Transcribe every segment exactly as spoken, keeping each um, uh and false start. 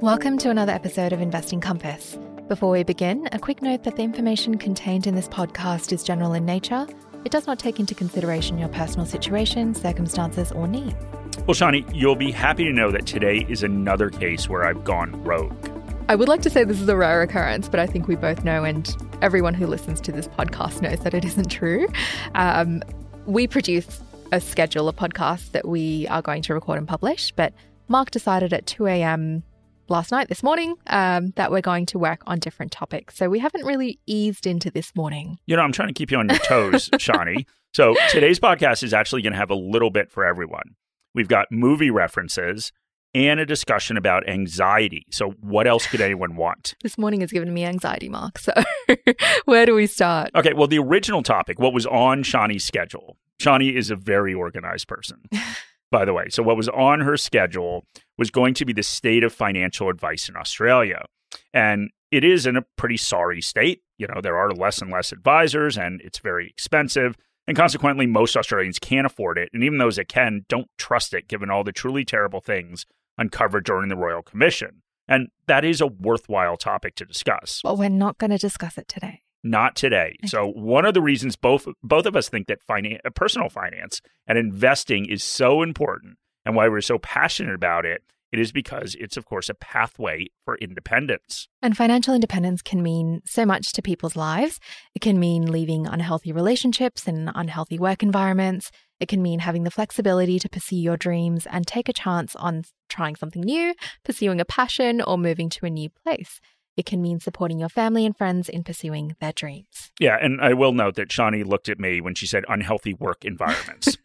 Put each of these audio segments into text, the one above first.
Welcome to another episode of Investing Compass. Before we begin, a quick note that the information contained in this podcast is general in nature. It does not take into consideration your personal situation, circumstances, or needs. Well, Shani, you'll be happy to know that today is another case where I've gone rogue. I would like to say this is a rare occurrence, but I think we both know, and everyone who listens to this podcast knows, that it isn't true. Um, we produce a schedule of podcasts that we are going to record and publish, but Mark decided at two a.m. last night, this morning, um, that we're going to work on different topics. So we haven't really eased into this morning. You know, I'm trying to keep you on your toes, Shani. So today's podcast is actually going to have a little bit for everyone. We've got movie references and a discussion about anxiety. So what else could anyone want? This morning has given me anxiety, Mark. So where do we start? Okay, well, the original topic, what was on Shani's schedule. Shani is a very organized person, by the way. So what was on her schedule was going to be the state of financial advice in Australia. And it is in a pretty sorry state. You know, there are less and less advisors and it's very expensive. And consequently, most Australians can't afford it. And even those that can don't trust it, given all the truly terrible things uncovered during the Royal Commission. And that is a worthwhile topic to discuss. But we're not going to discuss it today. Not today. Okay. So one of the reasons both both of us think that finan- personal finance and investing is so important and why we're so passionate about it, it is because it's, of course, a pathway for independence. And financial independence can mean so much to people's lives. It can mean leaving unhealthy relationships and unhealthy work environments. It can mean having the flexibility to pursue your dreams and take a chance on trying something new, pursuing a passion, or moving to a new place. It can mean supporting your family and friends in pursuing their dreams. Yeah, and I will note that Shani looked at me when she said unhealthy work environments.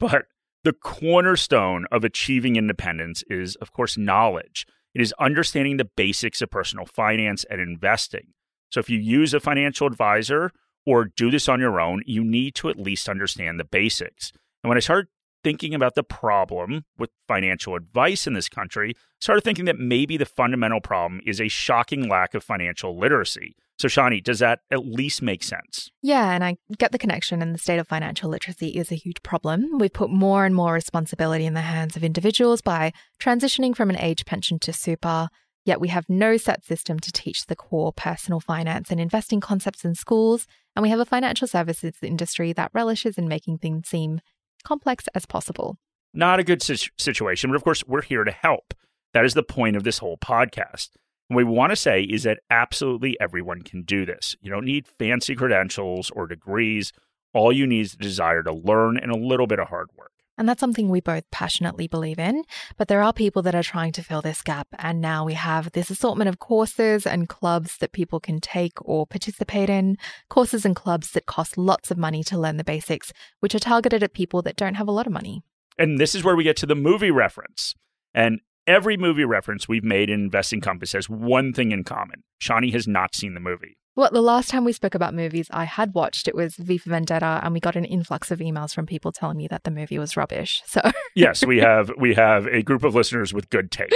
But the cornerstone of achieving independence is, of course, knowledge. It is understanding the basics of personal finance and investing. So if you use a financial advisor or do this on your own, you need to at least understand the basics. And when I started thinking about the problem with financial advice in this country, I started thinking that maybe the fundamental problem is a shocking lack of financial literacy. So, Shani, does that at least make sense? Yeah, and I get the connection, and the state of financial literacy is a huge problem. We've put more and more responsibility in the hands of individuals by transitioning from an age pension to super, yet we have no set system to teach the core personal finance and investing concepts in schools, and we have a financial services industry that relishes in making things seem complex as possible. Not a good situ- situation, but of course, we're here to help. That is the point of this whole podcast. What we want to say is that absolutely everyone can do this. You don't need fancy credentials or degrees. All you need is the desire to learn and a little bit of hard work. And that's something we both passionately believe in. But there are people that are trying to fill this gap. And now we have this assortment of courses and clubs that people can take or participate in. Courses and clubs that cost lots of money to learn the basics, which are targeted at people that don't have a lot of money. And this is where we get to the movie reference. And every movie reference we've made in Investing Compass has one thing in common. Shani has not seen the movie. Well, the last time we spoke about movies I had watched, it was V for Vendetta, and we got an influx of emails from people telling me that the movie was rubbish. So yes, we have we have a group of listeners with good taste.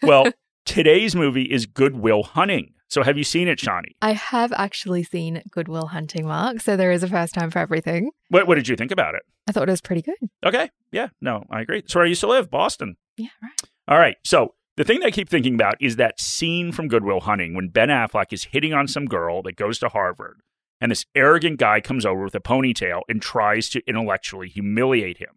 Well, today's movie is Good Will Hunting. So have you seen it, Shani? I have actually seen Good Will Hunting, Mark. So there is a first time for everything. What, what did you think about it? I thought it was pretty good. Okay. Yeah. No, I agree. That's where I used to live, Boston. Yeah, right. All right. So the thing that I keep thinking about is that scene from Good Will Hunting when Ben Affleck is hitting on some girl that goes to Harvard, and this arrogant guy comes over with a ponytail and tries to intellectually humiliate him.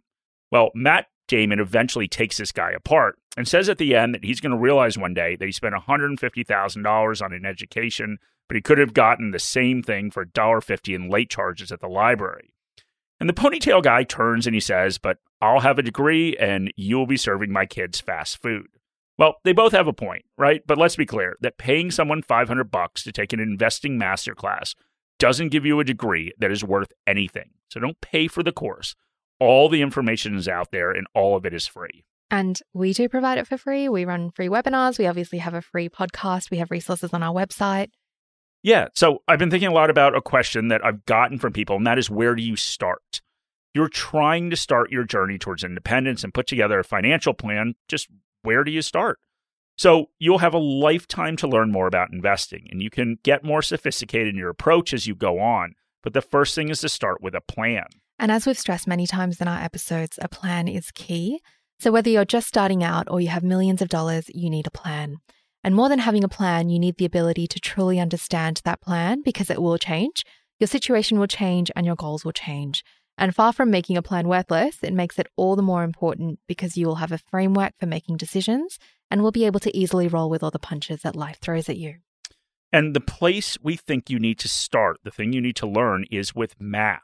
Well, Matt Damon eventually takes this guy apart and says at the end that he's going to realize one day that he spent one hundred fifty thousand dollars on an education, but he could have gotten the same thing for one dollar fifty in late charges at the library. And the ponytail guy turns and he says, "But I'll have a degree and you'll be serving my kids fast food." Well, they both have a point, right? But let's be clear that paying someone five hundred bucks to take an investing masterclass doesn't give you a degree that is worth anything. So don't pay for the course. All the information is out there and all of it is free. And we do provide it for free. We run free webinars. We obviously have a free podcast. We have resources on our website. Yeah. So I've been thinking a lot about a question that I've gotten from people, and that is, where do you start? You're trying to start your journey towards independence and put together a financial plan. Just where do you start? So you'll have a lifetime to learn more about investing, and you can get more sophisticated in your approach as you go on. But the first thing is to start with a plan. And as we've stressed many times in our episodes, a plan is key. So whether you're just starting out or you have millions of dollars, you need a plan. And more than having a plan, you need the ability to truly understand that plan because it will change. Your situation will change and your goals will change. And far from making a plan worthless, it makes it all the more important because you will have a framework for making decisions and will be able to easily roll with all the punches that life throws at you. And the place we think you need to start, the thing you need to learn is with math.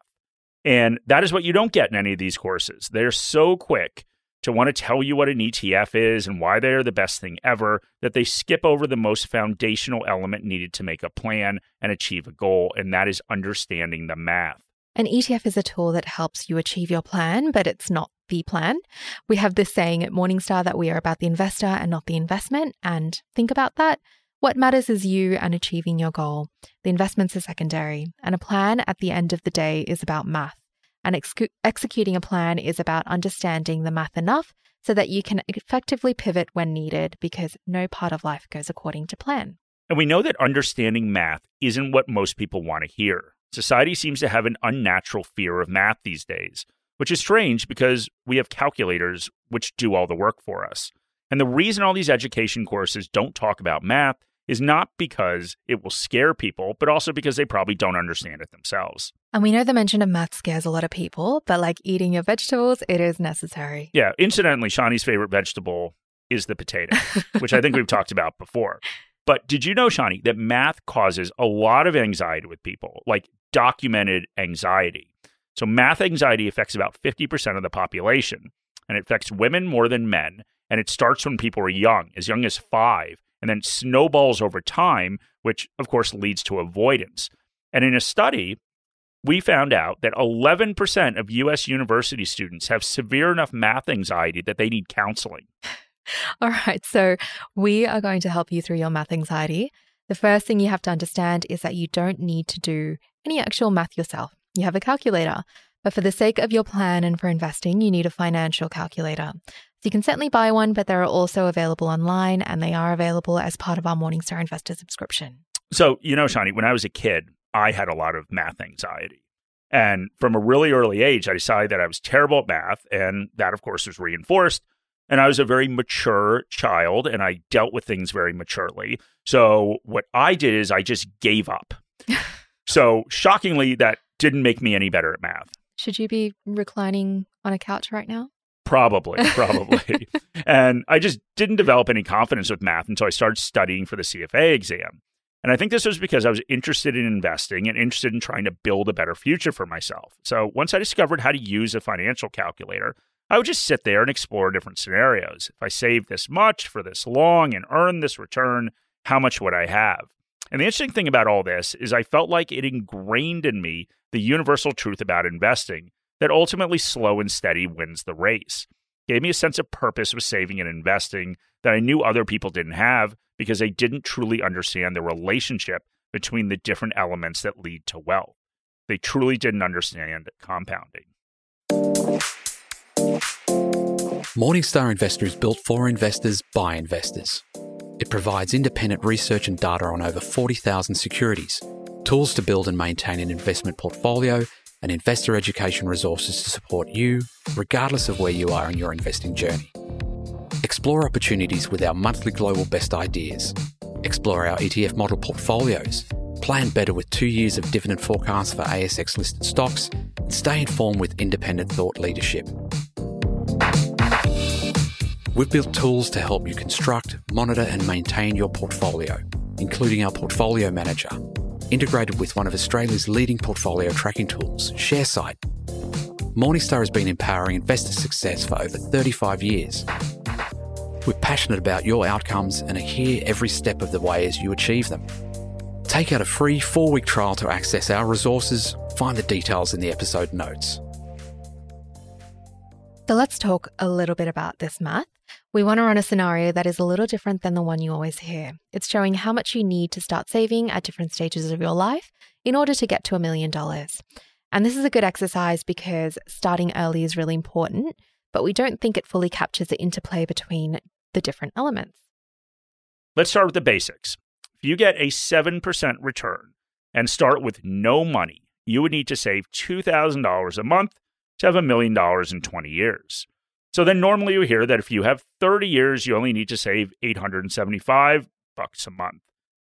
And that is what you don't get in any of these courses. They're so quick to want to tell you what an E T F is and why they're the best thing ever, that they skip over the most foundational element needed to make a plan and achieve a goal, and that is understanding the math. An E T F is a tool that helps you achieve your plan, but it's not the plan. We have this saying at Morningstar that we are about the investor and not the investment, and think about that. What matters is you and achieving your goal. The investments are secondary, and a plan at the end of the day is about math. And ex- executing a plan is about understanding the math enough so that you can effectively pivot when needed because no part of life goes according to plan. And we know that understanding math isn't what most people want to hear. Society seems to have an unnatural fear of math these days, which is strange because we have calculators which do all the work for us. And the reason all these education courses don't talk about math is not because it will scare people, but also because they probably don't understand it themselves. And we know the mention of math scares a lot of people, but like eating your vegetables, it is necessary. Yeah. Incidentally, Shani's favorite vegetable is the potato, which I think we've talked about before. But did you know, Shani, that math causes a lot of anxiety with people, like documented anxiety? So math anxiety affects about fifty percent of the population, and it affects women more than men. And it starts when people are young, as young as five. And then snowballs over time, which, of course, leads to avoidance. And in a study, we found out that eleven percent of U S university students have severe enough math anxiety that they need counseling. All right. So we are going to help you through your math anxiety. The first thing you have to understand is that you don't need to do any actual math yourself. You have a calculator. But for the sake of your plan and for investing, you need a financial calculator. So you can certainly buy one, but they're also available online and they are available as part of our Morningstar Investor subscription. So, you know, Shani, when I was a kid, I had a lot of math anxiety. And from a really early age, I decided that I was terrible at math. And that, of course, was reinforced. And I was a very mature child and I dealt with things very maturely. So what I did is I just gave up. So shockingly, that didn't make me any better at math. Should you be reclining on a couch right now? Probably, probably. And I just didn't develop any confidence with math until I started studying for the C F A exam. And I think this was because I was interested in investing and interested in trying to build a better future for myself. So once I discovered how to use a financial calculator, I would just sit there and explore different scenarios. If I saved this much for this long and earned this return, how much would I have? And the interesting thing about all this is I felt like it ingrained in me the universal truth about investing, that ultimately slow and steady wins the race. Gave me a sense of purpose with saving and investing that I knew other people didn't have because they didn't truly understand the relationship between the different elements that lead to wealth. They truly didn't understand compounding. Morningstar Investor is built for investors by investors. It provides independent research and data on over forty thousand securities, tools to build and maintain an investment portfolio, and investor education resources to support you, regardless of where you are in your investing journey. Explore opportunities with our monthly global best ideas. Explore our E T F model portfolios. Plan better with two years of dividend forecasts for A S X-listed stocks. And stay informed with independent thought leadership. We've built tools to help you construct, monitor and maintain your portfolio, including our Portfolio Manager, integrated with one of Australia's leading portfolio tracking tools, ShareSight. Morningstar has been empowering investor success for over thirty-five years. We're passionate about your outcomes and are here every step of the way as you achieve them. Take out a free four-week trial to access our resources. Find the details in the episode notes. So let's talk a little bit about this math. We want to run a scenario that is a little different than the one you always hear. It's showing how much you need to start saving at different stages of your life in order to get to a million dollars. And this is a good exercise because starting early is really important, but we don't think it fully captures the interplay between the different elements. Let's start with the basics. If you get a seven percent return and start with no money, you would need to save two thousand dollars a month to have a million dollars in twenty years. So then normally you hear that if you have thirty years, you only need to save eight hundred seventy-five bucks a month.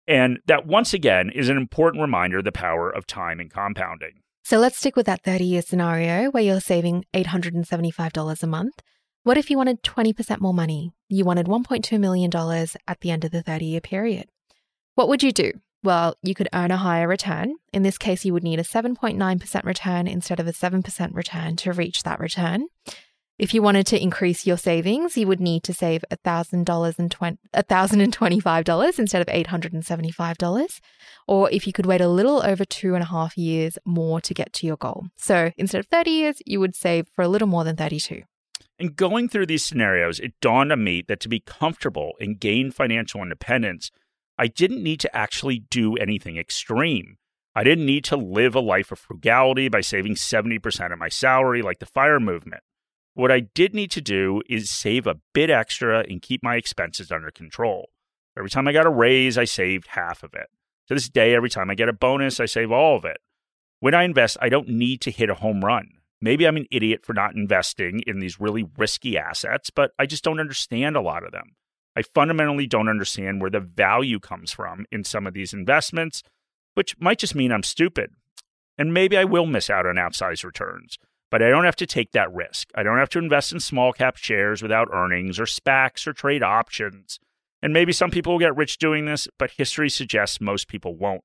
And that, once again, is an important reminder of the power of time and compounding. So let's stick with that thirty-year scenario where you're saving eight hundred seventy-five dollars a month. What if you wanted twenty percent more money? You wanted one point two million dollars at the end of the thirty-year period. What would you do? Well, you could earn a higher return. In this case, you would need a seven point nine percent return instead of a seven percent return to reach that return. If you wanted to increase your savings, you would need to save one thousand twenty-five dollars instead of eight hundred seventy-five dollars. Or if you could wait a little over two and a half years more to get to your goal. So instead of thirty years, you would save for a little more than thirty-two. And going through these scenarios, it dawned on me that to be comfortable and gain financial independence, I didn't need to actually do anything extreme. I didn't need to live a life of frugality by saving seventy percent of my salary like the FIRE movement. What I did need to do is save a bit extra and keep my expenses under control. Every time I got a raise, I saved half of it. To this day, every time I get a bonus, I save all of it. When I invest, I don't need to hit a home run. Maybe I'm an idiot for not investing in these really risky assets, but I just don't understand a lot of them. I fundamentally don't understand where the value comes from in some of these investments, which might just mean I'm stupid. And maybe I will miss out on outsized returns. But I don't have to take that risk. I don't have to invest in small cap shares without earnings or SPACs or trade options. And maybe some people will get rich doing this, but history suggests most people won't.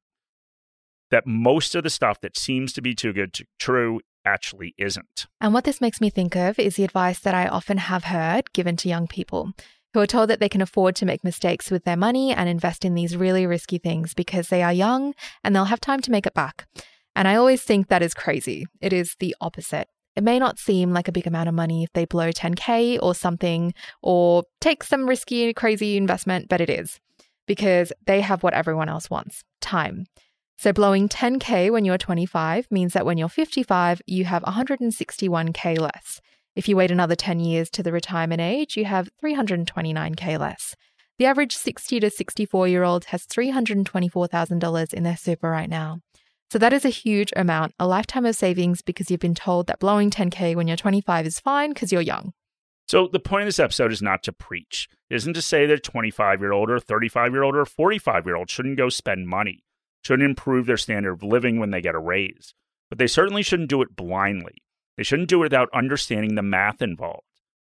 That most of the stuff that seems to be too good to true actually isn't. And what this makes me think of is the advice that I often have heard given to young people who are told that they can afford to make mistakes with their money and invest in these really risky things because they are young and they'll have time to make it back. And I always think that is crazy. It is the opposite. It may not seem like a big amount of money if they blow ten K or something or take some risky, crazy investment, but it is because they have what everyone else wants, time. So blowing ten K when you're twenty-five means that when you're fifty-five, you have one hundred sixty-one K less. If you wait another ten years to the retirement age, you have three hundred twenty-nine K less. The average sixty to sixty-four-year-old has three hundred twenty-four thousand dollars in their super right now. So that is a huge amount, a lifetime of savings, because you've been told that blowing ten K when you're twenty-five is fine because you're young. So the point of this episode is not to preach. It isn't to say that a twenty-five-year-old or thirty-five-year-old or forty-five-year-old shouldn't go spend money, shouldn't improve their standard of living when they get a raise. But they certainly shouldn't do it blindly. They shouldn't do it without understanding the math involved.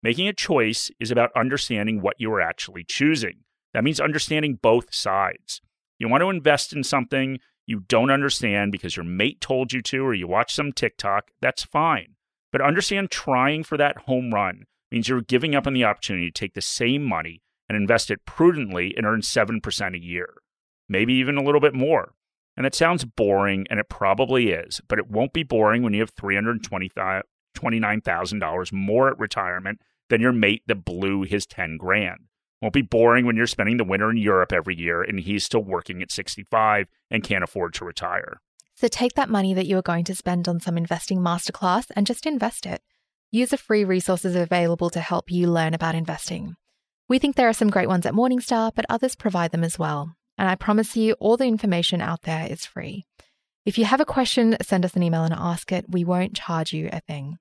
Making a choice is about understanding what you are actually choosing. That means understanding both sides. You want to invest in something you don't understand because your mate told you to or you watch some TikTok, that's fine. But understand trying for that home run means you're giving up on the opportunity to take the same money and invest it prudently and earn seven percent a year, maybe even a little bit more. And that sounds boring, and it probably is, but it won't be boring when you have three hundred twenty-nine thousand dollars more at retirement than your mate that blew his ten grand. Won't be boring when you're spending the winter in Europe every year and he's still working at sixty-five and can't afford to retire. So take that money that you are going to spend on some investing masterclass and just invest it. Use the free resources available to help you learn about investing. We think there are some great ones at Morningstar, but others provide them as well. And I promise you, all the information out there is free. If you have a question, send us an email and ask it. We won't charge you a thing.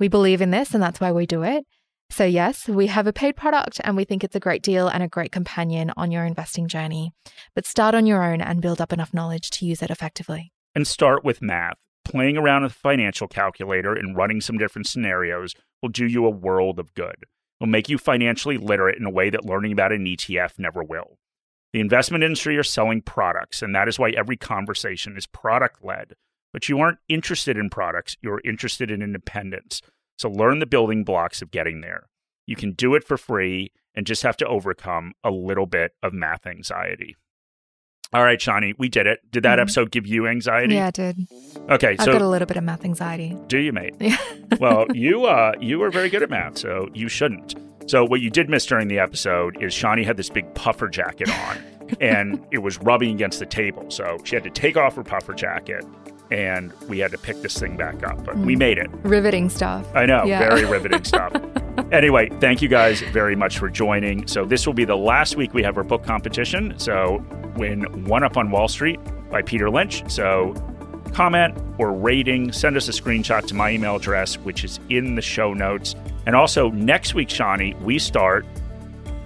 We believe in this, and that's why we do it. So yes, we have a paid product and we think it's a great deal and a great companion on your investing journey. But start on your own and build up enough knowledge to use it effectively. And start with math. Playing around with a financial calculator and running some different scenarios will do you a world of good. It'll make you financially literate in a way that learning about an E T F never will. The investment industry are selling products, and that is why every conversation is product-led. But you aren't interested in products, you're interested in independence. So learn the building blocks of getting there. You can do it for free and just have to overcome a little bit of math anxiety. All right, Shani, we did it. Did that mm-hmm. episode give you anxiety? Yeah, it did. Okay. I've so got a little bit of math anxiety. Do you, mate? Yeah. Well, you uh, you were very good at math, so you shouldn't. So what you did miss during the episode is Shani had this big puffer jacket on and it was rubbing against the table. So she had to take off her puffer jacket. And we had to pick this thing back up, but mm. we made it. Riveting stuff. I know, yeah. Very riveting stuff. Anyway, thank you guys very much for joining. So this will be the last week we have our book competition. So win One Up on Wall Street by Peter Lynch. So comment or rating. Send us a screenshot to my email address, which is in the show notes. And also next week, Shani, we start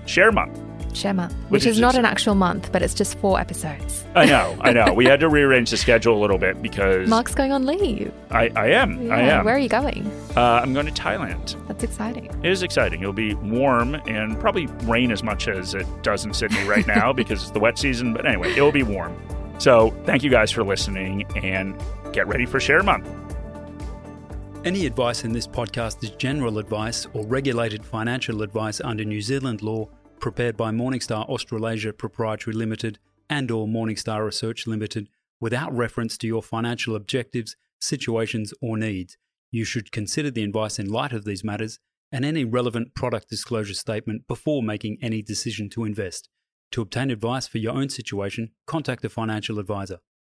Share Month. Share Month, which, which is, is not an actual month, but it's just four episodes. I know, I know. We had to rearrange the schedule a little bit because... Mark's going on leave. I, I am, yeah, I am. Where are you going? Uh, I'm going to Thailand. That's exciting. It is exciting. It'll be warm and probably rain as much as it does in Sydney right now because it's the wet season. But anyway, it'll be warm. So thank you guys for listening and get ready for Share Month. Any advice in this podcast is general advice or regulated financial advice under New Zealand law prepared by Morningstar Australasia Proprietary Limited and or Morningstar Research Limited without reference to your financial objectives, situations or needs. You should consider the advice in light of these matters and any relevant product disclosure statement before making any decision to invest. To obtain advice for your own situation, contact a financial advisor.